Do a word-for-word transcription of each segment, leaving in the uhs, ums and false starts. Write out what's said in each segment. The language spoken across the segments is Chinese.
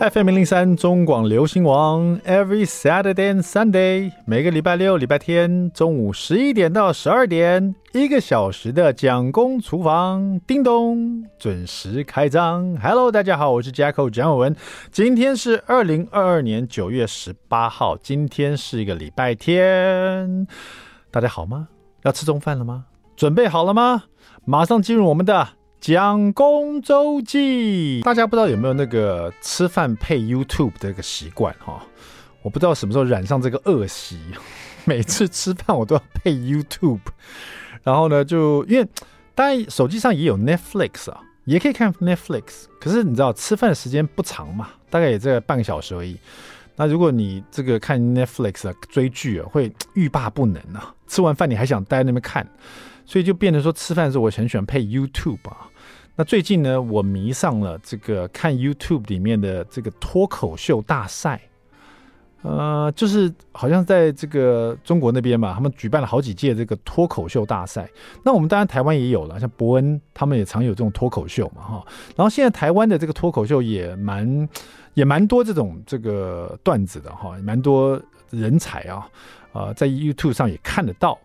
F M 零零三 中广流行王 Every Saturday and Sunday 每个礼拜六礼拜天中午十一点到十二点，一个小时的蒋公厨房叮咚准时开张。 Hello 大家好，我是 Jacko 蒋伟文，今天是二零二二年九月十八号，今天是一个礼拜天。大家好吗？要吃中饭了吗？准备好了吗？马上进入我们的蒋公周记。大家不知道有没有那个吃饭配 YouTube 的一个习惯哈？我不知道什么时候染上这个恶习，每次吃饭我都要配 YouTube。然后呢，就因为当然手机上也有 Netflix 啊，也可以看 Netflix。可是你知道吃饭的时间不长嘛，大概也这半个小时而已。那如果你这个看 Netflix 啊追剧啊，会欲罢不能啊。吃完饭你还想待在那边看。所以就变成说，吃饭的时候我很喜欢配 YouTube 啊。那最近呢，我迷上了这个看 YouTube 里面的这个脱口秀大赛，呃，就是好像在这个中国那边嘛，他们举办了好几届这个脱口秀大赛。那我们当然台湾也有了，像伯恩他们也常有这种脱口秀嘛哈。然后现在台湾的这个脱口秀也蛮也蛮多这种这个段子的哈，也蛮多人才啊，呃，在 YouTube 上也看得到。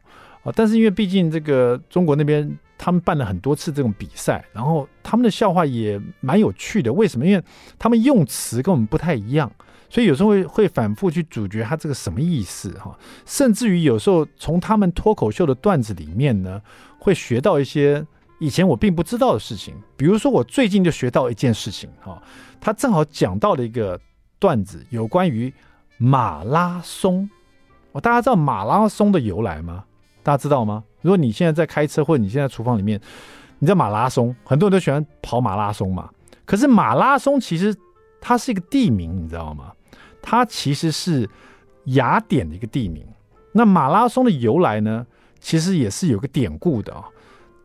但是因为毕竟这个中国那边他们办了很多次这种比赛，然后他们的笑话也蛮有趣的。为什么？因为他们用词跟我们不太一样，所以有时候 会, 会反复去咀嚼他这个什么意思哈。甚至于有时候从他们脱口秀的段子里面呢，会学到一些以前我并不知道的事情。比如说我最近就学到一件事情哈，他正好讲到了一个段子，有关于马拉松。大家知道马拉松的由来吗？大家知道吗？如果你现在在开车，或者你现在厨房里面，你知道马拉松，很多人都喜欢跑马拉松嘛。可是马拉松其实它是一个地名，你知道吗？它其实是雅典的一个地名。那马拉松的由来呢，其实也是有个典故的啊、哦。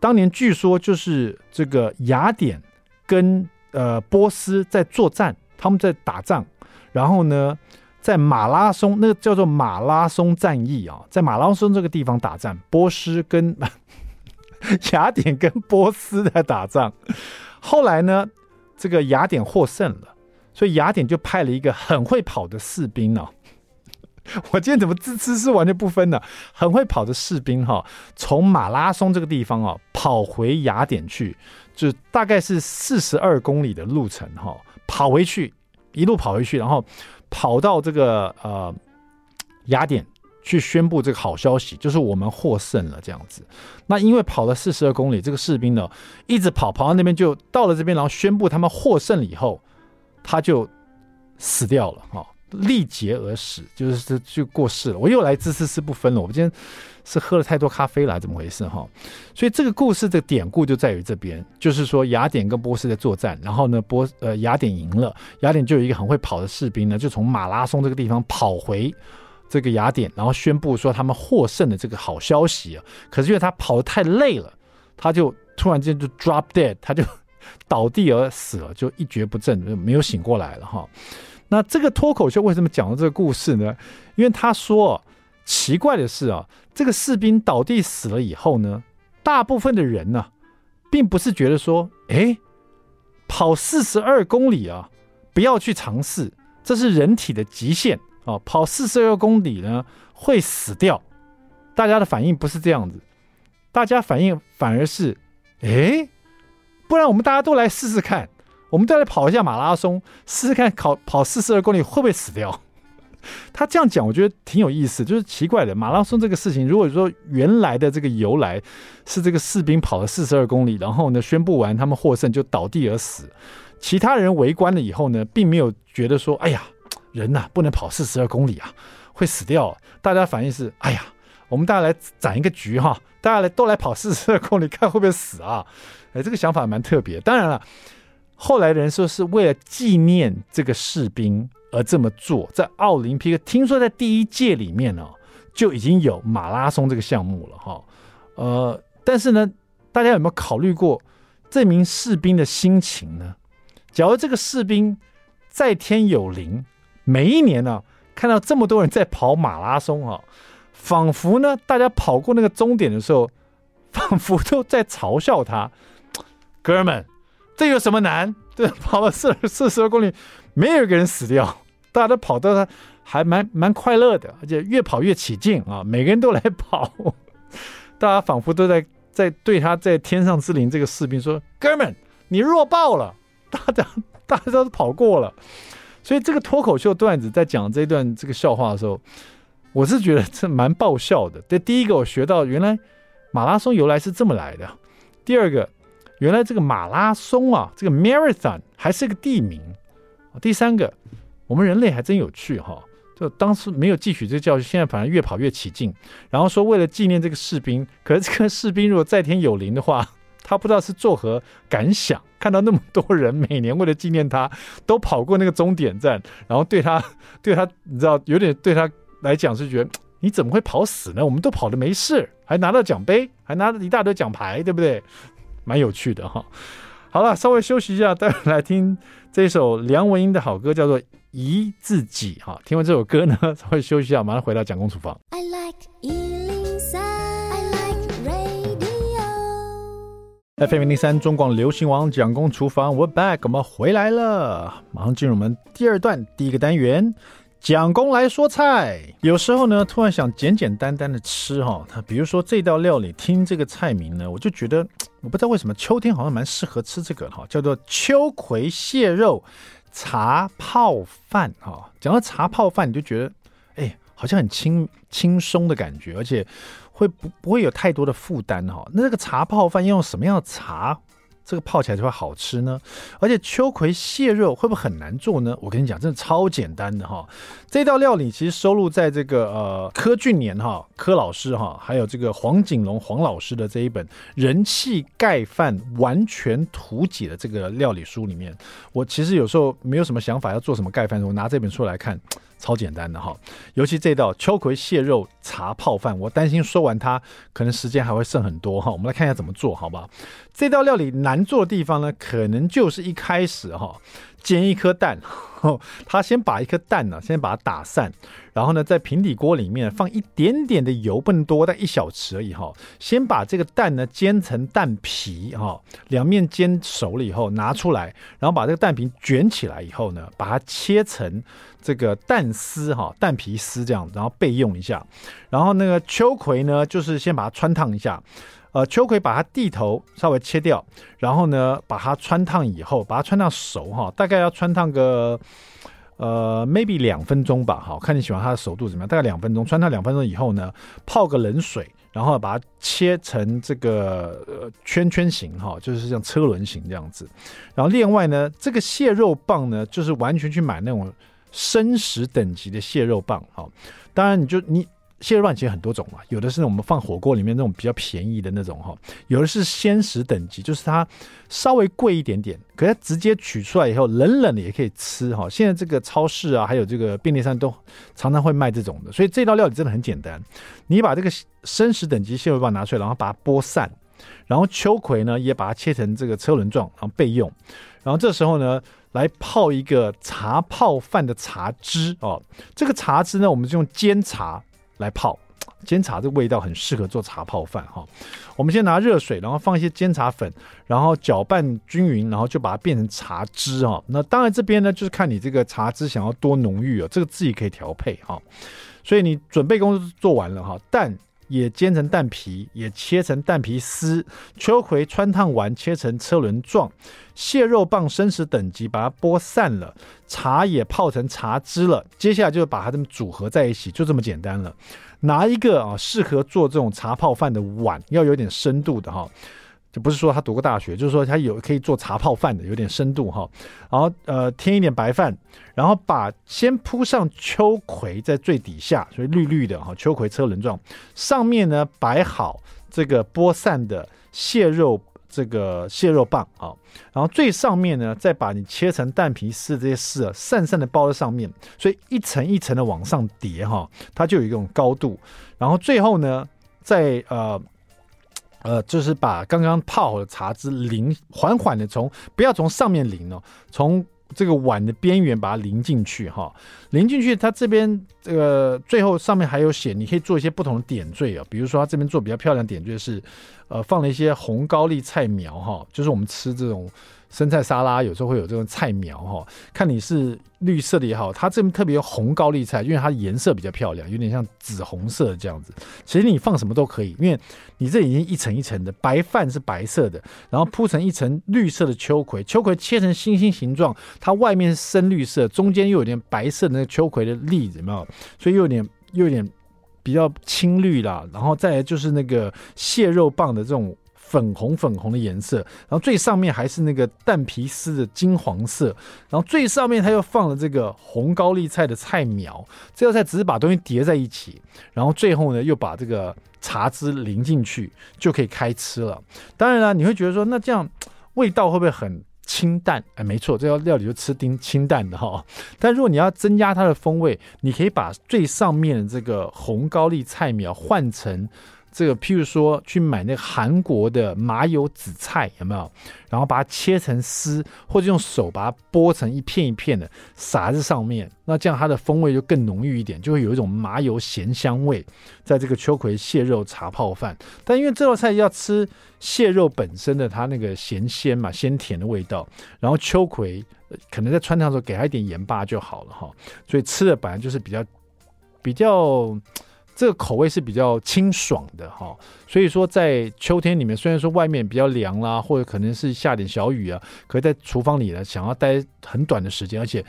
当年据说就是这个雅典跟呃波斯在作战，他们在打仗，然后呢，在马拉松，那个叫做马拉松战役啊，在马拉松这个地方打战，波斯跟雅典跟波斯在打仗。后来呢，这个雅典获胜了，所以雅典就派了一个很会跑的士兵啊。我今天怎么自知是完全不分呢、啊？很会跑的士兵哈、啊，从马拉松这个地方啊跑回雅典去，就大概是四十二公里的路程哈、啊，跑回去，一路跑回去，然后跑到这个呃雅典去宣布这个好消息，就是我们获胜了这样子。那因为跑了四十二公里，这个士兵呢一直跑，跑到那边就到了这边，然后宣布他们获胜了以后，他就死掉了哈、哦，力竭而死，就是就过世了。我又来自私是不分了，我今天是喝了太多咖啡了，怎么回事哈、哦？所以这个故事的典故就在于这边，就是说雅典跟波斯在作战，然后呢，波呃雅典赢了，雅典就有一个很会跑的士兵呢，就从马拉松这个地方跑回这个雅典，然后宣布说他们获胜的这个好消息啊。可是因为他跑得太累了，他就突然间就 drop dead， 他就倒地而死了，就一蹶不振，没有醒过来了哈、哦。那这个脱口秀为什么讲到这个故事呢？因为他说奇怪的是啊，这个士兵倒地死了以后呢，大部分的人呢、啊，并不是觉得说，哎，跑四十二公里啊，不要去尝试，这是人体的极限啊，跑四十二公里呢会死掉。大家的反应不是这样子，大家反应反而是，哎，不然我们大家都来试试看。我们再来跑一下马拉松，试试看跑四十二公里会不会死掉。他这样讲我觉得挺有意思，就是奇怪的，马拉松这个事情如果说原来的这个由来是这个士兵跑了四十二公里，然后呢宣布完他们获胜就倒地而死，其他人围观了以后呢，并没有觉得说哎呀人啊不能跑四十二公里啊会死掉、啊、大家反应是哎呀我们大家来展一个局哈，大家来都来跑四十二公里看会不会死啊。哎，这个想法蛮特别。当然了，后来的人说是为了纪念这个士兵而这么做，在奥林匹克听说在第一届里面、哦、就已经有马拉松这个项目了、哦呃、但是呢，大家有没有考虑过这名士兵的心情呢？假如这个士兵在天有灵，每一年、啊、看到这么多人在跑马拉松、啊、仿佛呢大家跑过那个终点的时候，仿佛都在嘲笑他，哥们这有什么难？对，跑了四十二公里，没有一个人死掉，大家跑到他还 蛮, 蛮快乐的，而且越跑越起劲啊！每个人都来跑，大家仿佛都在在对他在天上之灵这个士兵说：“哥们，你弱爆了！”大家大家都跑过了。所以这个脱口秀段子在讲这段这个笑话的时候，我是觉得这蛮爆笑的。这第一个我学到原来马拉松由来是这么来的。第二个，原来这个马拉松啊，这个 marathon 还是个地名。第三个，我们人类还真有趣哈、哦，就当时没有汲取这个教训，现在反而越跑越起劲。然后说为了纪念这个士兵，可是这个士兵如果在天有灵的话，他不知道是作何感想，看到那么多人每年为了纪念他都跑过那个终点站，然后对他对他你知道有点对他来讲是觉得你怎么会跑死呢？我们都跑得没事，还拿到奖杯，还拿了一大堆奖牌，对不对？蛮有趣的哈。好了，稍微休息一下，待会来听这首梁文音的好歌，叫做《疑自己》哈。听完这首歌呢，稍微休息一下，马上回到蒋公厨房。I like F M 零零三 中广流行网蒋公厨房 We're back， 我们回来了，马上进入我们第二段第一个单元，蒋公来说菜。有时候呢突然想简简单单的吃、哦、比如说这道料理，听这个菜名呢我就觉得我不知道为什么秋天好像蛮适合吃这个、哦、叫做秋葵蟹肉茶泡饭、哦、讲到茶泡饭你就觉得哎，好像很轻轻松的感觉，而且会 不, 不会有太多的负担哈、哦？那这个茶泡饭要用什么样的茶，这个泡起来就会好吃呢？而且秋葵蟹肉会不会很难做呢？我跟你讲，真的超简单的哈、哦！这道料理其实收录在这个呃柯俊年哈、哦、柯老师哈、哦，还有这个黄景龙黄老师的这一本《人气盖饭完全图解》的这个料理书里面。我其实有时候没有什么想法要做什么盖饭，我拿这本书来看。超简单的哈，尤其这道秋葵蟹肉茶泡饭，我担心说完它可能时间还会剩很多哈。我们来看一下怎么做，好不好？这道料理难做的地方呢，可能就是一开始哈，煎一颗蛋，他先把一颗蛋呢，先把它打散，然后呢，在平底锅里面放一点点的油，不能多，但一小匙而已哈。先把这个蛋呢煎成蛋皮哈，两面煎熟了以后拿出来，然后把这个蛋皮卷起来以后呢，把它切成这个蛋丝哈，蛋皮丝这样，然后备用一下。然后那个秋葵呢，就是先把它穿烫一下。呃，秋葵把它蒂头稍微切掉，然后呢，把它汆烫以后，把它汆烫熟哈，大概要汆烫个呃 maybe 两分钟吧，好，看你喜欢它的熟度怎么样，大概两分钟，汆烫两分钟以后呢，泡个冷水，然后把它切成这个、呃、圈圈形哈，就是像车轮形这样子。然后另外呢，这个蟹肉棒呢，就是完全去买那种生食等级的蟹肉棒，好，当然你就你。蟹肉棒其实很多种嘛，有的是我们放火锅里面那种比较便宜的那种哈，有的是鲜食等级，就是它稍微贵一点点，可是它直接取出来以后冷冷的也可以吃哈。现在这个超市啊，还有这个便利商店都常常会卖这种的，所以这道料理真的很简单。你把这个生食等级蟹肉棒拿出来，然后把它剥散，然后秋葵呢也把它切成这个车轮状，然后备用。然后这时候呢，来泡一个茶泡饭的茶汁哦，这个茶汁呢，我们就用煎茶。来泡煎茶，这味道很适合做茶泡饭哈。我们先拿热水，然后放一些煎茶粉，然后搅拌均匀，然后就把它变成茶汁哈。那当然这边呢，就是看你这个茶汁想要多浓郁哦，这个自己可以调配哈。所以你准备工作做完了哈，蛋也煎成蛋皮，也切成蛋皮丝，秋葵汆烫完切成车轮状，蟹肉棒生食等级把它剥散了，茶也泡成茶汁了，接下来就把它这么组合在一起，就这么简单了。拿一个啊适合做这种茶泡饭的碗，要有点深度的哈，就不是说他读过大学，就是说他有可以做茶泡饭的，有点深度哈。然后呃添一点白饭，然后把先铺上秋葵在最底下，所以绿绿的哈，秋葵车轮状，上面呢摆好这个剥散的蟹肉这个蟹肉棒啊，然后最上面呢再把你切成蛋皮丝这些丝啊散散的包在上面，所以一层一层的往上叠哈，它就有一种高度。然后最后呢再呃。呃，就是把刚刚泡好的茶汁淋，缓缓的从不要从上面淋哦，从这个碗的边缘把它淋进去哈、哦，淋进去它这边这个最后上面还有写，你可以做一些不同的点缀哦，比如说它这边做比较漂亮的点缀是，呃，放了一些红高丽菜苗哈、哦，就是我们吃这种生菜沙拉有时候会有这种菜苗、哦、看你是绿色的也好，它这边特别有红高丽菜，因为它颜色比较漂亮，有点像紫红色这样子。其实你放什么都可以，因为你这已经一层一层的，白饭是白色的，然后铺成一层绿色的秋葵，秋葵切成星星形状，它外面是深绿色，中间又有点白色的那个秋葵的粒子，有没有？所以又有点又有点比较青绿啦，然后再来就是那个蟹肉棒的这种粉红粉红的颜色，然后最上面还是那个蛋皮丝的金黄色，然后最上面它又放了这个红高丽菜的菜苗，这道菜只是把东西叠在一起，然后最后呢又把这个茶汁淋进去就可以开吃了。当然啦，你会觉得说那这样味道会不会很清淡？哎，没错，这道料理就吃丁清淡的哈、哦。但如果你要增加它的风味，你可以把最上面的这个红高丽菜苗换成这个，譬如说去买那个韩国的麻油紫菜，有没有？然后把它切成丝，或者用手把它剥成一片一片的，撒在上面。那这样它的风味就更浓郁一点，就会有一种麻油咸香味，在这个秋葵蟹肉茶泡饭。但因为这道菜要吃蟹肉本身的它那个咸鲜嘛，鲜甜的味道，然后秋葵可能在汆汤的时候给它一点盐巴就好了哈。所以吃的本来就是比较比较。这个口味是比较清爽的哈，所以说在秋天里面，虽然说外面比较凉啦，或者可能是下点小雨啊，可是在厨房里呢，想要待很短的时间，而且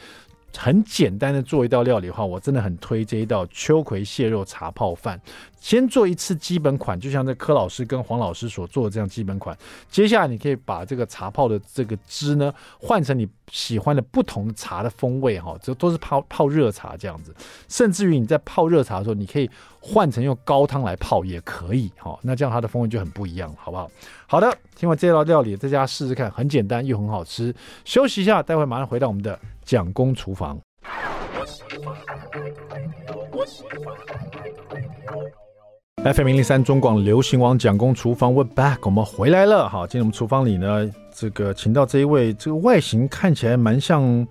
很简单的做一道料理的话，我真的很推这一道秋葵蟹肉茶泡饭。先做一次基本款，就像这柯老师跟黄老师所做的这样基本款。接下来你可以把这个茶泡的这个汁呢，换成你喜欢的不同的茶的风味哈，这都是泡泡热茶这样子。甚至于你在泡热茶的时候，你可以换成用高汤来泡也可以哈，那这样它的风味就很不一样，好不好？好的，听完这道料理，在家试试看，很简单又很好吃。休息一下，待会马上回到我们的蒋公厨房。F M 一零三 中广流行网蒋公厨房 We're back， 我们回来了。好，今天我们厨房里呢，这个请到这一位，这个外形看起来蛮像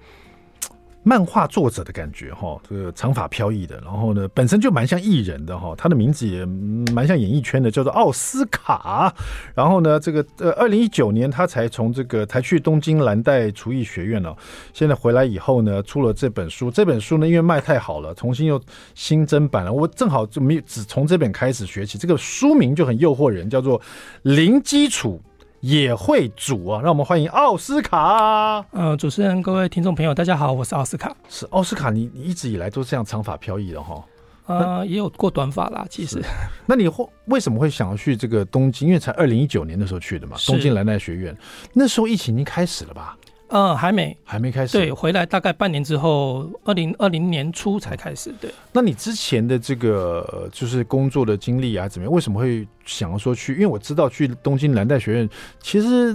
漫画作者的感觉哈，这个长发飘逸的，然后呢本身就蛮像艺人的哈，他的名字也蛮像演艺圈的，叫做奥斯卡。然后呢，这个呃，二零一九年他才从这个才去东京蓝带厨艺学院了、哦，现在回来以后呢，出了这本书。这本书呢，因为卖太好了，重新又新增版了。我正好就没有只从这本开始学起，这个书名就很诱惑人，叫做《零基础》。也会煮啊！让我们欢迎奥斯卡。呃，主持人、各位听众朋友，大家好，我是奥斯卡。是奥斯卡你，你一直以来都这样长发飘逸的哈。呃，也有过短发啦，其实。那你为什么会想要去这个东京？因为才二零一九年的时候去的嘛，东京蓝带学院。那时候疫情已经开始了吧？嗯，还没，还没开始。对，回来大概半年之后，二零二零年初才开始。对。那你之前的这个就是工作的经历啊，怎么样？为什么会想要说去？因为我知道去东京蓝带学院其实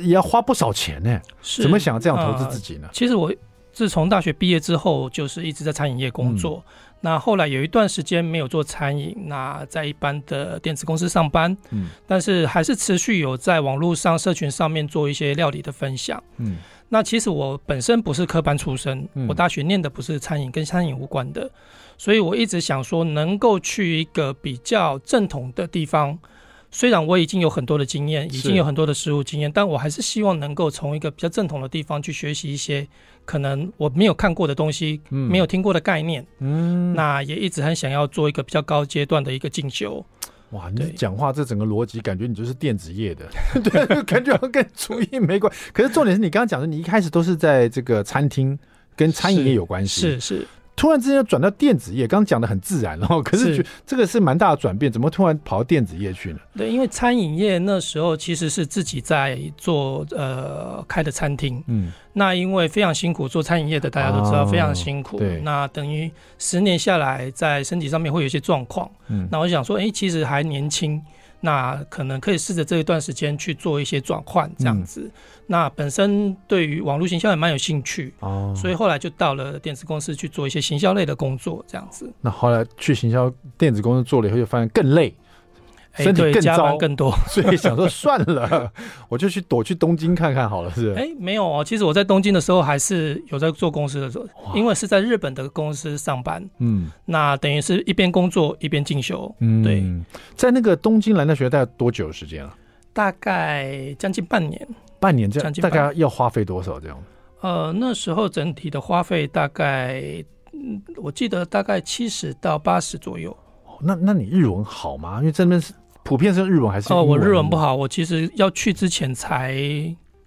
也要花不少钱呢、欸。怎么想这样投资自己呢、呃？其实我自从大学毕业之后，就是一直在餐饮业工作。嗯、那后来有一段时间没有做餐饮，那在一般的电子公司上班。嗯。但是还是持续有在网络上、社群上面做一些料理的分享。嗯。那其实我本身不是科班出身，我大学念的不是餐饮，跟餐饮无关的，所以我一直想说能够去一个比较正统的地方，虽然我已经有很多的经验，已经有很多的实务经验，但我还是希望能够从一个比较正统的地方去学习一些可能我没有看过的东西，没有听过的概念。嗯，那也一直很想要做一个比较高阶段的一个进修。哇，你讲话这整个逻辑感觉你就是电子业的，对，感觉跟厨艺没关。可是重点是你刚刚讲的，你一开始都是在这个餐厅跟餐饮业有关系，是是。突然之间转到电子业，刚刚讲的很自然哦，可是这个是蛮大的转变，怎么突然跑到电子业去呢？对，因为餐饮业那时候其实是自己在做呃开的餐厅，嗯，那因为非常辛苦，做餐饮业的大家都知道非常辛苦，哦、那等于十年下来，在身体上面会有一些状况，嗯，那我想说，哎、欸，其实还年轻。那可能可以试着这一段时间去做一些转换这样子、嗯、那本身对于网络行销也蛮有兴趣、哦、所以后来就到了电子公司去做一些行销类的工作这样子。那后来去行销电子公司做了以后就发现更累，身体更糟、欸、对，加班更多，所以想说算了我就去躲去东京看看好了，是、欸、没有哦，其实我在东京的时候还是有在做公司的时候，因为是在日本的公司上班，嗯，那等于是一边工作一边进修。嗯，对，在那个东京蓝带学院大概多久的时间啊？大概将近半年。半年这样大概要花费多少这样？呃，那时候整体的花费大概，我记得大概七十到八十左右。哦，那那你日文好吗？因为这边是普遍是日文还是英文？哦，我日文不好，我其实要去之前才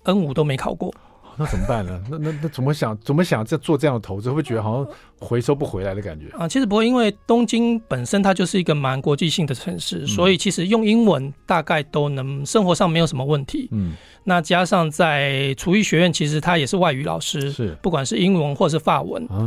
N 五 都没考过。那怎么办呢？那那那怎么想？怎么想这做这样的投资，会觉得好像回收不回来的感觉啊？其实不会，因为东京本身它就是一个蛮国际性的城市，嗯、所以其实用英文大概都能生活上没有什么问题。嗯，那加上在厨艺学院，其实他也是外语老师，是不管是英文或是法文，啊、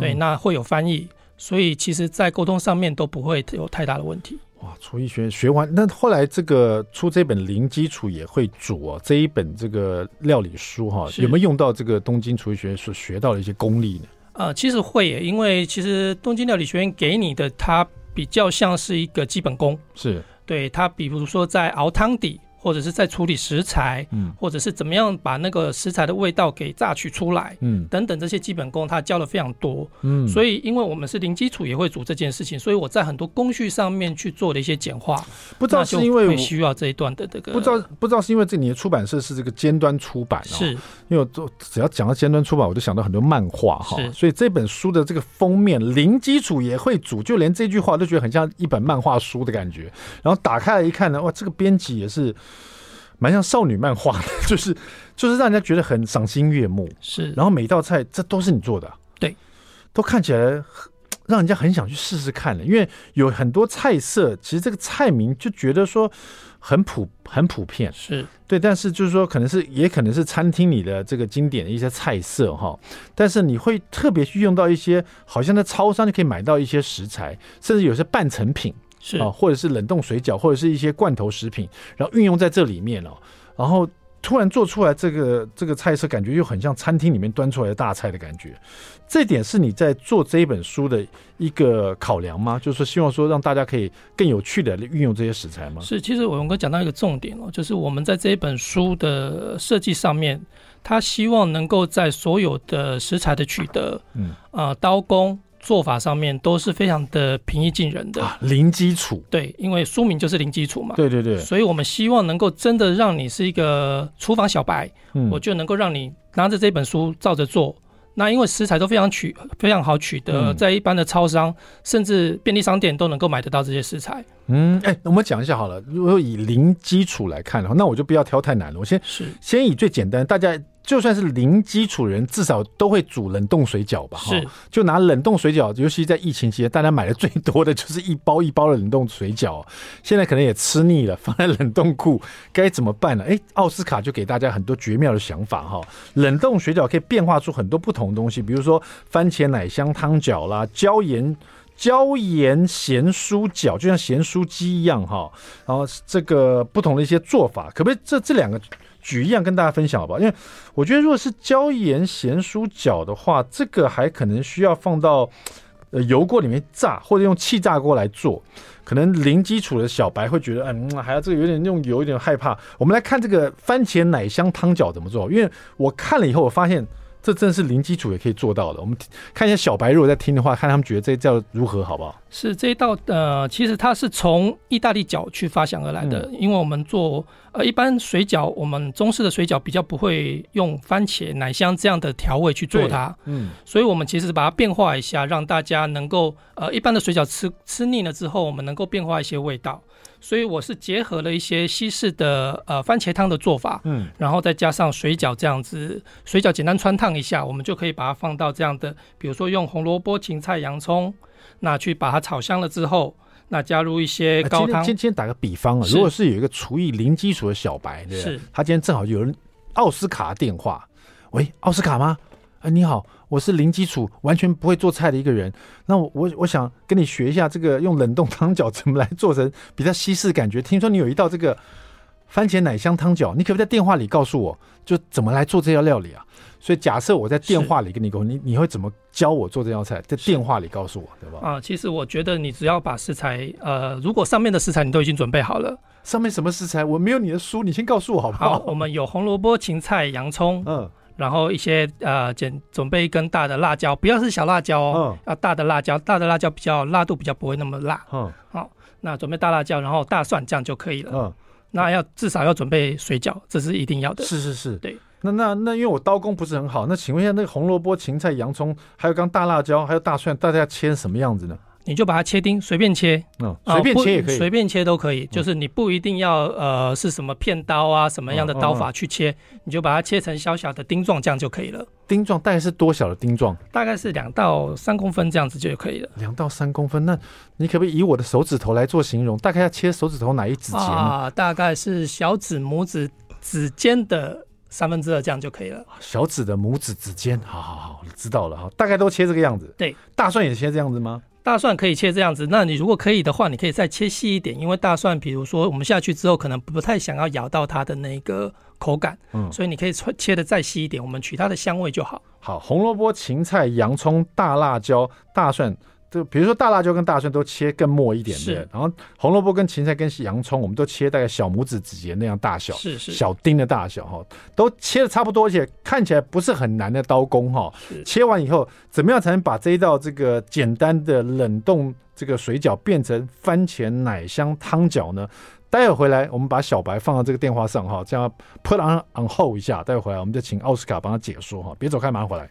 对，那会有翻译，所以其实在沟通上面都不会有太大的问题。哇，厨艺学院学完，那后来这个出这本《零基础也会煮》哦，这一本这个料理书哈、哦，有没有用到这个东京厨艺学院所学到的一些功力呢？呃，其实会耶，因为其实东京料理学院给你的，它比较像是一个基本功，是对它，比如说在熬汤底，或者是在处理食材，嗯，或者是怎么样把那个食材的味道给榨取出来，嗯，等等这些基本功，它教了非常多，嗯，所以因为我们是零基础也会煮这件事情，所以我在很多工序上面去做了一些简化。不知道是因为会需要这一段的这个，不知道不知道是因为这你的出版社是这个尖端出版、哦，是因为我只要讲到尖端出版，我就想到很多漫画哈、哦，所以这本书的这个封面零基础也会煮，就连这句话都觉得很像一本漫画书的感觉。然后打开来一看呢，哇，这个编辑也是。蛮像少女漫画的，就是就是让人家觉得很赏心悦目。是，然后每一道菜这都是你做的、啊，对，都看起来让人家很想去试试看的。因为有很多菜色，其实这个菜名就觉得说很普很普遍，是对，但是就是说可能是也可能是餐厅里的这个经典的一些菜色哈，但是你会特别去用到一些，好像在超商就可以买到一些食材，甚至有些半成品。是啊，或者是冷冻水饺，或者是一些罐头食品，然后运用在这里面哦，然后突然做出来这个这个菜色，感觉又很像餐厅里面端出来的大菜的感觉。这点是你在做这一本书的一个考量吗？就是说希望说让大家可以更有趣的运用这些食材吗？是，其实我们讲到一个重点哦，就是我们在这一本书的设计上面，他希望能够在所有的食材的取得，嗯啊、呃，刀工。做法上面都是非常的平易近人的、啊、零基础，对，因为书名就是零基础嘛，对对对，所以我们希望能够真的让你是一个厨房小白、嗯、我就能够让你拿着这本书照着做。那因为食材都非常取非常好取得、嗯、在一般的超商甚至便利商店都能够买得到这些食材。嗯，哎、欸，我们讲一下好了，如果以零基础来看，那我就不要挑太难了，我先先以最简单，大家就算是零基础人，至少都会煮冷冻水饺吧？是，就拿冷冻水饺，尤其在疫情期间，大家买的最多的就是一包一包的冷冻水饺。现在可能也吃腻了，放在冷冻库该怎么办呢？哎，奥斯卡就给大家很多绝妙的想法哈。冷冻水饺可以变化出很多不同的东西，比如说番茄奶香汤饺啦，椒盐。椒盐咸酥饺就像咸酥鸡一样哈，然后这个不同的一些做法，可不可以这这两个举一样跟大家分享好不好？因为我觉得如果是椒盐咸酥饺的话，这个还可能需要放到呃油锅里面炸，或者用气炸锅来做。可能零基础的小白会觉得，嗯，还要这个有点用油有点害怕。我们来看这个番茄奶香汤饺怎么做，因为我看了以后我发现。这真是零基础也可以做到的。我们看一下小白如果在听的话，看他们觉得这叫如何好不好？是这一道呃，其实它是从意大利饺去发想而来的，嗯、因为我们做呃一般水饺，我们中式的水饺比较不会用番茄、奶香这样的调味去做它，嗯，所以我们其实把它变化一下，让大家能够呃一般的水饺吃吃腻了之后，我们能够变化一些味道。所以我是结合了一些西式的呃番茄汤的做法，嗯，然后再加上水饺这样子，水饺简单汆烫一下，我们就可以把它放到这样的，比如说用红萝卜、芹菜、洋葱，那去把它炒香了之后，那加入一些高汤。啊、今天今天打个比方啊，如果是有一个厨艺零基础的小白，对不对？他今天正好有人奥斯卡电话，喂，奥斯卡吗？啊，你好，我是零基础，完全不会做菜的一个人。那我我我想跟你学一下这个用冷冻汤饺怎么来做成比较西式的感觉。听说你有一道这个番茄奶香汤饺，你可不可以在电话里告诉我，就怎么来做这道料理啊？所以假设我在电话里跟你沟通，你你会怎么教我做这道菜？在电话里告诉我，对吧？啊，其实我觉得你只要把食材，呃，如果上面的食材你都已经准备好了。上面什么食材？我没有你的书，你先告诉我好不好？好，我们有红萝卜、芹菜、洋葱。嗯。然后一些呃，准准备一根大的辣椒，不要是小辣椒哦，要、嗯啊、大的辣椒，大的辣椒比较辣度比较不会那么辣。嗯，好，那准备大辣椒，然后大蒜酱就可以了。嗯，那要至少要准备水饺，这是一定要的。是是是，对。那那那，因为我刀工不是很好，那请问一下，那个红萝卜、芹菜、洋葱，还有刚大辣椒，还有大蒜，大家切什么样子呢？你就把它切丁，随便切，嗯，随便切也可以，随便切都可以，嗯、就是你不一定要呃是什么片刀啊，什么样的刀法去切，嗯嗯、你就把它切成小小的丁状，这样就可以了。丁状大概是多小的丁状？大概是两到三公分这样子就可以了。两到三公分，那你可不可以以我的手指头来做形容？大概要切手指头哪一指节呢？啊，大概是小指、拇指指尖的三分之二，这样就可以了。小指的拇指指尖，好好好，知道了哈，大概都切这个样子。对，大蒜也切这样子吗？大蒜可以切这样子，那你如果可以的话，你可以再切细一点，因为大蒜，比如说我们下去之后，可能不太想要咬到它的那个口感，嗯，所以你可以切的再细一点，我们取它的香味就好。好，红萝卜、芹菜、洋葱、大辣椒、大蒜，就比如说大辣椒跟大蒜都切更末一点，是。然后红萝卜跟芹菜跟洋葱，我们都切大概小拇指指节那样大小，是是，小丁的大小哈，都切的差不多，而且看起来不是很难的刀工哈。切完以后，怎么样才能把这一道这个简单的冷冻这个水饺变成番茄奶香汤饺呢？待会回来，我们把小白放到这个电话上哈，这样 put on on hold 一下。待会回来，我们就请奥斯卡帮他解说哈，别走开，马上回来。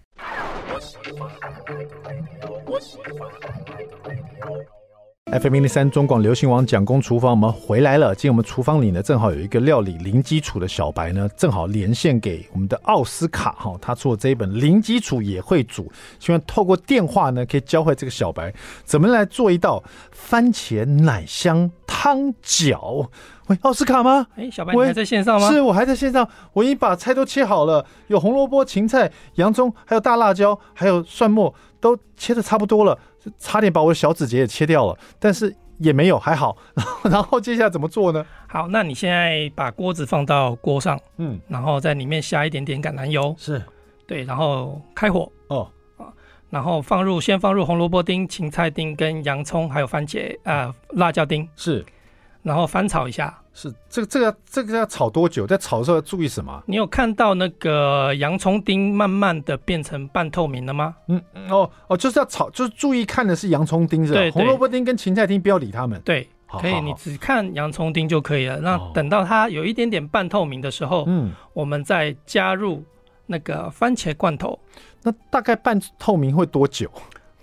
F M 一零三中广流行网蒋公厨房，我们回来了。今天我们厨房里呢，正好有一个料理零基础的小白呢，正好连线给我们的奥斯卡哈，他做这一本零基础也会煮，希望透过电话呢，可以教会这个小白怎么来做一道番茄奶香汤饺。喂，奥斯卡吗？哎，小白你还在线上吗？是，我还在线上，我已经把菜都切好了，有红萝卜、芹菜、洋葱，还有大辣椒，还有蒜末，都切的差不多了。差点把我的小指节也切掉了，但是也没有，还好。然后接下来怎么做呢？好，那你现在把锅子放到锅上，嗯，然后在里面下一点点橄榄油，是，对，然后开火哦，然后放入先放入红萝卜丁、芹菜丁跟洋葱，还有番茄啊、呃、辣椒丁，是，然后翻炒一下。是，这个这个这个要炒多久？在炒的时候要注意什么？你有看到那个洋葱丁慢慢的变成半透明了吗？嗯，哦哦，就是要炒，就是注意看的是洋葱丁是吧？对，红萝卜丁跟芹菜丁不要理他们。对，好可以，好好，你只看洋葱丁就可以了。那等到它有一点点半透明的时候，嗯、哦，我们再加入那个番茄罐头。那大概半透明会多久？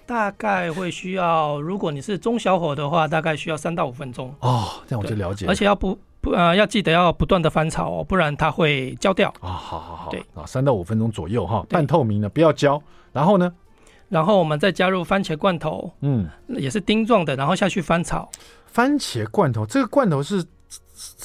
大概会需要，如果你是中小火的话，大概需要三到五分钟哦。这样我就了解了，而且要不不呃要记得要不断的翻炒哦，不然它会焦掉啊、哦。好好好，对啊，三到五分钟左右哈，半透明的不要焦。然后呢，然后我们再加入番茄罐头，嗯，也是丁状的，然后下去翻炒。番茄罐头，这个罐头是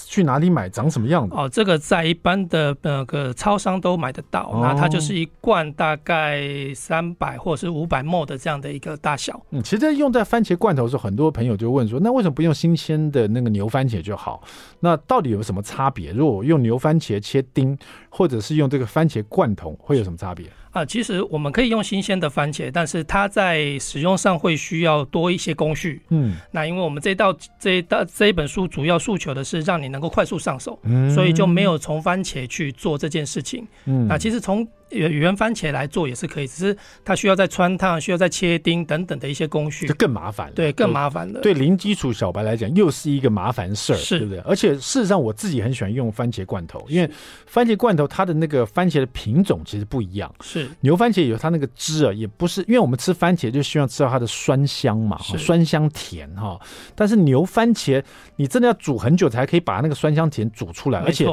去哪里买？长什么样子？哦，这个在一般的那个超商都买得到。哦、那它就是一罐大概三百或者是五百 ml 的这样的一个大小。嗯，其实用在番茄罐头的时候，很多朋友就问说，那为什么不用新鲜的那个牛番茄就好？那到底有什么差别？如果用牛番茄切丁，或者是用这个番茄罐头，会有什么差别？啊、呃，其实我们可以用新鲜的番茄，但是它在使用上会需要多一些工序。嗯，那因为我们这道这一道这一本书主要诉求的是让你能够快速上手，嗯、所以就没有从番茄去做这件事情。嗯，那其实从原番茄来做也是可以，只是它需要再汆烫，需要再切丁等等的一些工序，就更麻烦了。对，更麻烦了。对零基础小白来讲，又是一个麻烦事儿，对不对？而且事实上，我自己很喜欢用番茄罐头，因为番茄罐头它的那个番茄的品种其实不一样。是牛番茄有它那个汁啊，也不是因为我们吃番茄就希望吃到它的酸香嘛，酸香甜哈。但是牛番茄你真的要煮很久才可以把那个酸香甜煮出来，而且。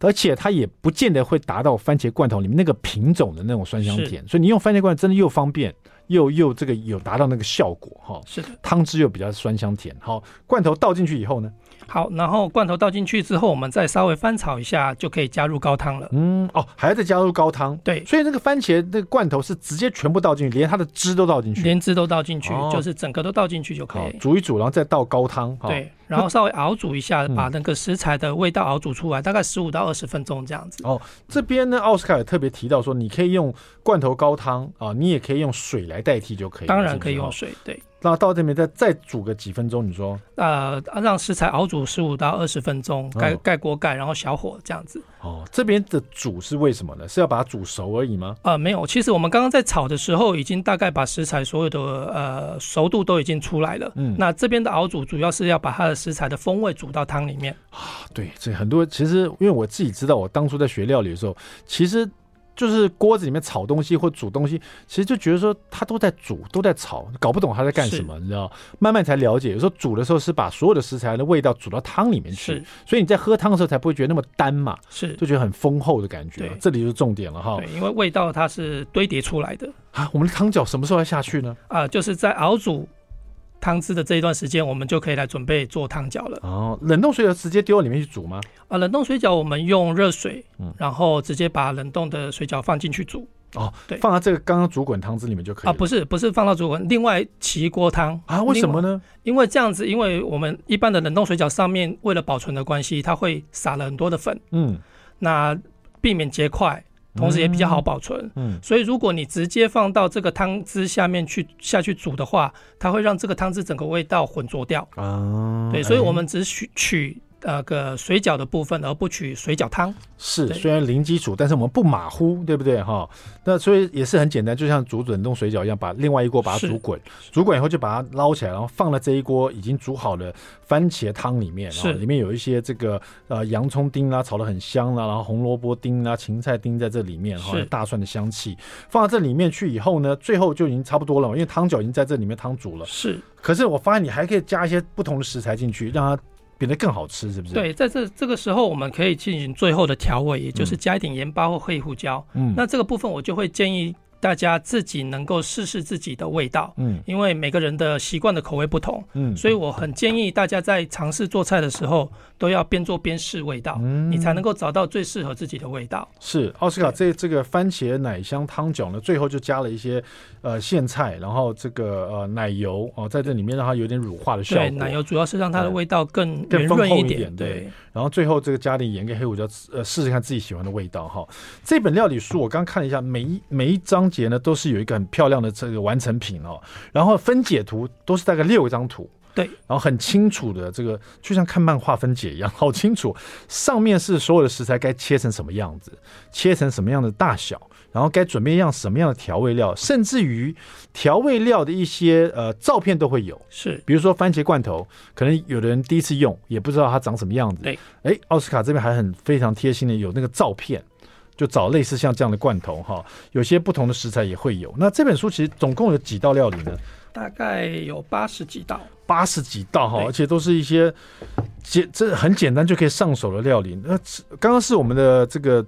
而且它也不见得会达到番茄罐头里面那个品种的那种酸香甜，所以你用番茄罐头真的又方便又又这个有达到那个效果哈。是的，汤汁又比较酸香甜。好，罐头倒进去以后呢？好，然后罐头倒进去之后，我们再稍微翻炒一下，就可以加入高汤了。嗯，哦，还要再加入高汤。对，所以那个番茄那个罐头是直接全部倒进去，连它的汁都倒进去，连汁都倒进去，哦、就是整个都倒进去就可以。煮一煮，然后再倒高汤。对。然后稍微熬煮一下，把那个食材的味道熬煮出来，嗯、大概十五到二十分钟这样子。哦，这边呢，奥斯卡也特别提到说，你可以用罐头高汤啊、呃，你也可以用水来代替就可以了。当然可以用水，对。那到这边再再煮个几分钟，你说？呃，让食材熬煮十五到二十分钟，盖盖锅盖，然后小火这样子。哦，这边的煮是为什么呢？是要把它煮熟而已吗？呃，没有，其实我们刚刚在炒的时候，已经大概把食材所有的呃熟度都已经出来了。嗯，那这边的熬煮主要是要把它的食材的风味煮到汤里面。啊，对，这很多其实因为我自己知道，我当初在学料理的时候，其实。就是锅子里面炒东西或煮东西，其实就觉得说它都在煮，都在炒，搞不懂它在干什么，你知道？慢慢才了解，有时候煮的时候是把所有的食材的味道煮到汤里面去，所以你在喝汤的时候才不会觉得那么单嘛，是就觉得很丰厚的感觉。这里就是重点了哈。对，因为味道它是堆叠出来的啊。我们的汤饺什么时候要下去呢？啊、呃，就是在熬煮汤汁的这一段时间，我们就可以来准备做汤饺了。哦，冷冻水饺直接丢到里面去煮吗？啊，冷冻水饺我们用热水，嗯，然后直接把冷冻的水饺放进去煮。哦，对，放到这个刚刚煮滚汤汁里面就可以了。啊，不是，不是放到煮滚，另外起一锅汤啊？为什么呢？因为这样子，因为我们一般的冷冻水饺上面为了保存的关系，它会撒了很多的粉，嗯，那避免结块。同时也比较好保存，嗯嗯，所以如果你直接放到这个汤汁下面去下去煮的话，它会让这个汤汁整个味道混浊掉啊。对，所以我们只取取那个水饺的部分，而不取水饺汤。是，虽然零基础，但是我们不马虎，对不对哈？那所以也是很简单，就像煮冷冻水饺一样，把另外一锅把它煮滚，煮滚以后就把它捞起来，然后放到这一锅已经煮好的番茄汤里面，是里面有一些这个呃洋葱丁啦、啊，炒得很香啦、啊，然后红萝卜丁啦、啊、芹菜丁在这里面哈，大蒜的香气放到这里面去以后呢，最后就已经差不多了，因为汤饺已经在这里面汤煮了。是，可是我发现你还可以加一些不同的食材进去，让它变得更好吃，是不是？对，在这这个时候，我们可以进行最后的调味，也就是加一点盐巴或黑胡椒。嗯，那这个部分我就会建议大家自己能够试试自己的味道。嗯，因为每个人的习惯的口味不同。嗯，所以我很建议大家在尝试做菜的时候，都要边做边试味道，嗯，你才能够找到最适合自己的味道。是，奥斯卡这这个番茄奶香汤饺呢，最后就加了一些呃苋菜，然后这个呃奶油哦，在这里面让它有点乳化的效果。对，奶油主要是让它的味道更圆润一点。对。对，然后最后这个加点盐跟黑胡椒，呃，试试看自己喜欢的味道哈。这本料理书我刚看了一下，每一每一张。节呢都是有一个很漂亮的这个完成品哦，然后分解图都是大概六张图，对，然后很清楚的这个就像看漫画分解一样，好清楚。上面是所有的食材该切成什么样子，切成什么样的大小，然后该准备一样什么样的调味料，甚至于调味料的一些呃照片都会有，是，比如说番茄罐头，可能有的人第一次用也不知道它长什么样子，对，哎，奥斯卡这边还很非常贴心的有那个照片。就找类似像这样的罐头哈，有些不同的食材也会有。那这本书其实总共有几道料理呢？大概有八十几道，八十几道哈，而且都是一些简这很简单就可以上手的料理。那刚刚是我们的这个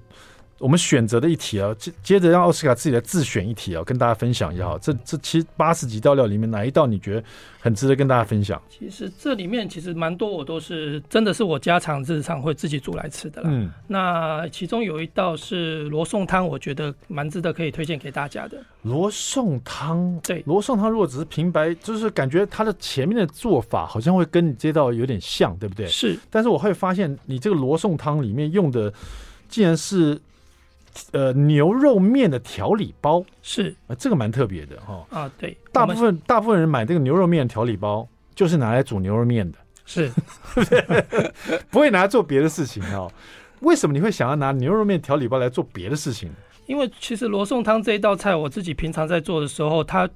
我们选择的一题啊，接着让奥斯卡自己来自选一题啊，跟大家分享一下。这这其实八十几道料理里面哪一道你觉得很值得跟大家分享？其实这里面其实蛮多，我都是真的是我家常日常会自己煮来吃的啦。嗯，那其中有一道是罗宋汤，我觉得蛮值得可以推荐给大家的。罗宋汤，对，罗宋汤如果只是平白，就是感觉它的前面的做法好像会跟你这道有点像，对不对？是。但是我会发现你这个罗宋汤里面用的竟然是呃牛肉面的调理包，是，呃、这个蛮特别的哈。啊，对，大部分大部分人买这个牛肉面调理包就是拿来煮牛肉面的，是，不会拿来做别的事情哈。为什么你会想要拿牛肉面调理包来做别的事情？因为其实罗宋汤这一道菜，我自己平常在做的时候，它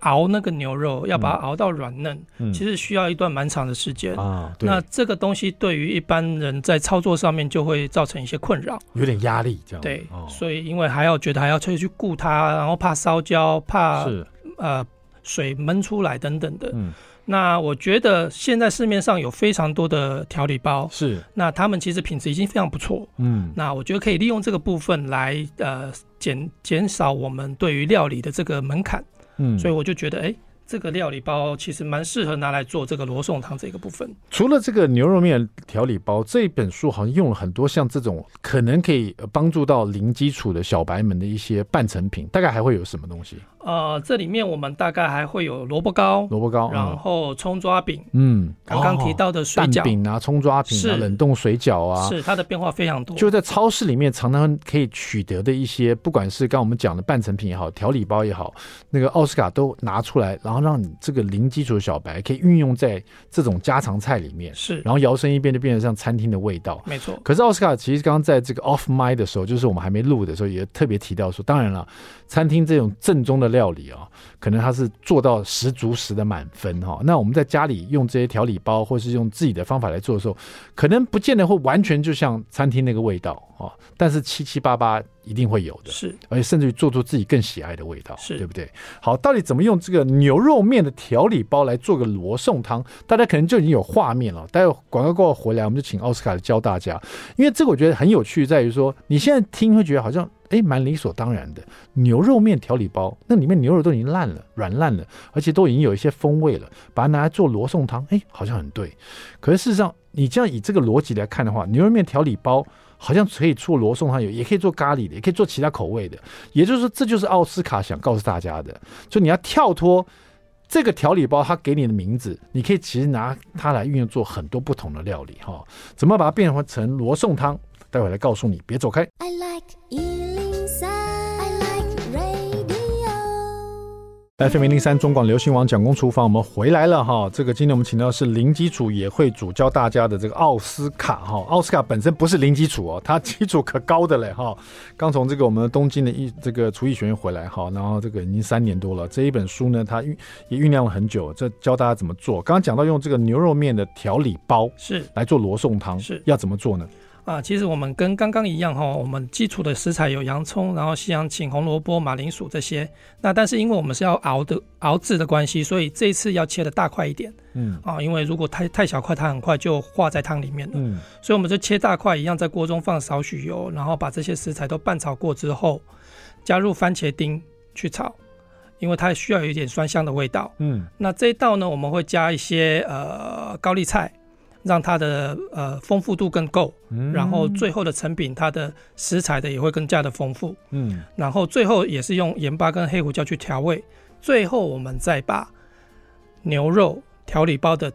熬那个牛肉要把它熬到软嫩，嗯，其实需要一段蛮长的时间啊。那这个东西对于一般人在操作上面就会造成一些困扰，有点压力这样。对，哦，所以因为还要觉得还要去顾它，然后怕烧焦，怕是呃水闷出来等等的。嗯，那我觉得现在市面上有非常多的调理包，是，那他们其实品质已经非常不错。嗯，那我觉得可以利用这个部分来呃减减少我们对于料理的这个门槛。嗯，所以我就觉得，哎，欸，这个料理包其实蛮适合拿来做这个罗宋汤这个部分。除了这个牛肉面调理包，这一本书好像用了很多像这种可能可以帮助到零基础的小白们的一些半成品，大概还会有什么东西？呃，这里面我们大概还会有萝卜糕，萝卜糕，然后葱抓饼，嗯，刚刚提到的水饺，哦，蛋饼啊，葱抓饼啊，冷冻水饺啊，是，它的变化非常多。就在超市里面常常可以取得的一些，不管是刚我们讲的半成品也好，调理包也好，那个奥斯卡都拿出来，然后后让你这个零基础的小白可以运用在这种家常菜里面，是，然后摇身一变就变得像餐厅的味道，没错。可是奥斯卡其实刚刚在这个 off mic 的时候，就是我们还没录的时候，也特别提到说，当然了，餐厅这种正宗的料理啊，可能它是做到十足十的满分哈。那我们在家里用这些调理包，或是用自己的方法来做的时候，可能不见得会完全就像餐厅那个味道啊，但是七七八八一定会有的，是，而且甚至于做出自己更喜爱的味道，是，对不对？好，到底怎么用这个牛肉面的调理包来做个罗宋汤，大家可能就已经有画面了。待会广告过后回来，我们就请奥斯卡教大家，因为这个我觉得很有趣，在于说你现在听会觉得好像哎，蛮理所当然的，牛肉面调理包，那里面牛肉都已经烂了，软烂了，而且都已经有一些风味了，把它拿来做罗宋汤，哎，好像很对。可是事实上，你这样以这个逻辑来看的话，牛肉面调理包好像可以做罗宋汤，也可以做咖喱的，也可以做其他口味的。也就是说，这就是奥斯卡想告诉大家的，就你要跳脱这个调理包它给你的名字，你可以其实拿它来运用做很多不同的料理、哦、怎么把它变成罗宋汤，待会来告诉你，别走开。 I like F M 零零三 中广流行网蒋公厨房，我们回来了哈。这个今天我们请到的是零基础也会煮教大家的这个奥斯卡哈。奥斯卡本身不是零基础哦，他基础可高的嘞哈。刚从这个我们东京的这个厨艺学院回来哈，然后这个已经三年多了。这一本书呢，他也酝酿了很久，这教大家怎么做。刚刚讲到用这个牛肉面的调理包是来做罗宋汤，是要怎么做呢？啊，其实我们跟刚刚一样哈，我们基础的食材有洋葱，然后西洋芹、红萝卜、马铃薯这些。那但是因为我们是要熬的熬制的关系，所以这一次要切的大块一点。嗯啊，因为如果太太小块，它很快就化在汤里面了。嗯，所以我们就切大块，一样在锅中放少许油，然后把这些食材都拌炒过之后，加入番茄丁去炒，因为它需要有一点酸香的味道。嗯，那这一道呢，我们会加一些呃高丽菜。让它的呃丰富度更够，然后最后的成品它的食材的也会更加的丰富，嗯，然后最后也是用盐巴跟黑胡椒去调味，最后我们再把牛肉调理包的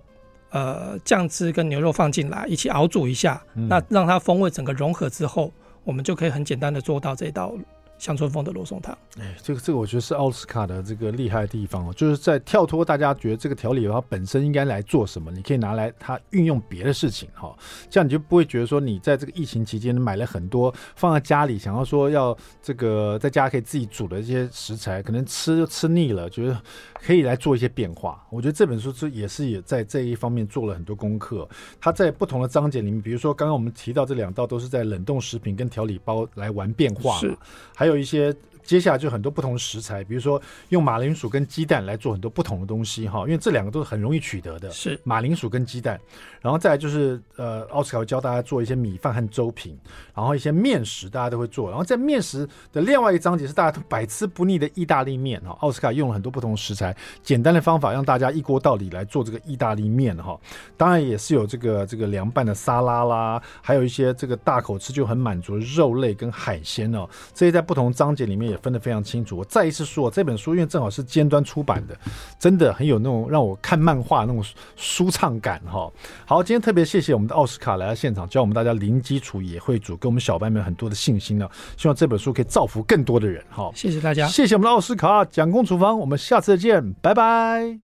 呃酱汁跟牛肉放进来一起熬煮一下，嗯，那让它风味整个融合之后，我们就可以很简单的做到这道乡村风的罗宋汤。哎，这个这个我觉得是奥斯卡的这个厉害的地方，就是在跳脱大家觉得这个调理它本身应该来做什么，你可以拿来它运用别的事情哈，这样你就不会觉得说你在这个疫情期间买了很多放在家里，想要说要这个在家可以自己煮的一些食材，可能吃就吃腻了，觉得可以来做一些变化。我觉得这本书也是也在这一方面做了很多功课，它在不同的章节里面，比如说刚刚我们提到这两道都是在冷冻食品跟调理包来玩变化，是，还有。有一些接下来就很多不同的食材，比如说用马铃薯跟鸡蛋来做很多不同的东西哈，因为这两个都是很容易取得的，是马铃薯跟鸡蛋。然后再来就是呃，奥斯卡教大家做一些米饭和粥品，然后一些面食大家都会做。然后在面食的另外一个章节是大家都百吃不腻的意大利面哈，奥斯卡用了很多不同的食材，简单的方法让大家一锅到底来做这个意大利面哈。当然也是有这个这个凉拌的沙拉啦，还有一些这个大口吃就很满足的肉类跟海鲜哦，这些在不同章节里面也分得非常清楚。我再一次说，这本书因为正好是尖端出版的，真的很有那种让我看漫画那种舒畅感哈。好，今天特别谢谢我们的奥斯卡来到现场，教我们大家零基础也会煮，给我们小班们很多的信心了。希望这本书可以造福更多的人哈。谢谢大家，谢谢我们的奥斯卡，蒋公厨房，我们下次再见，拜拜。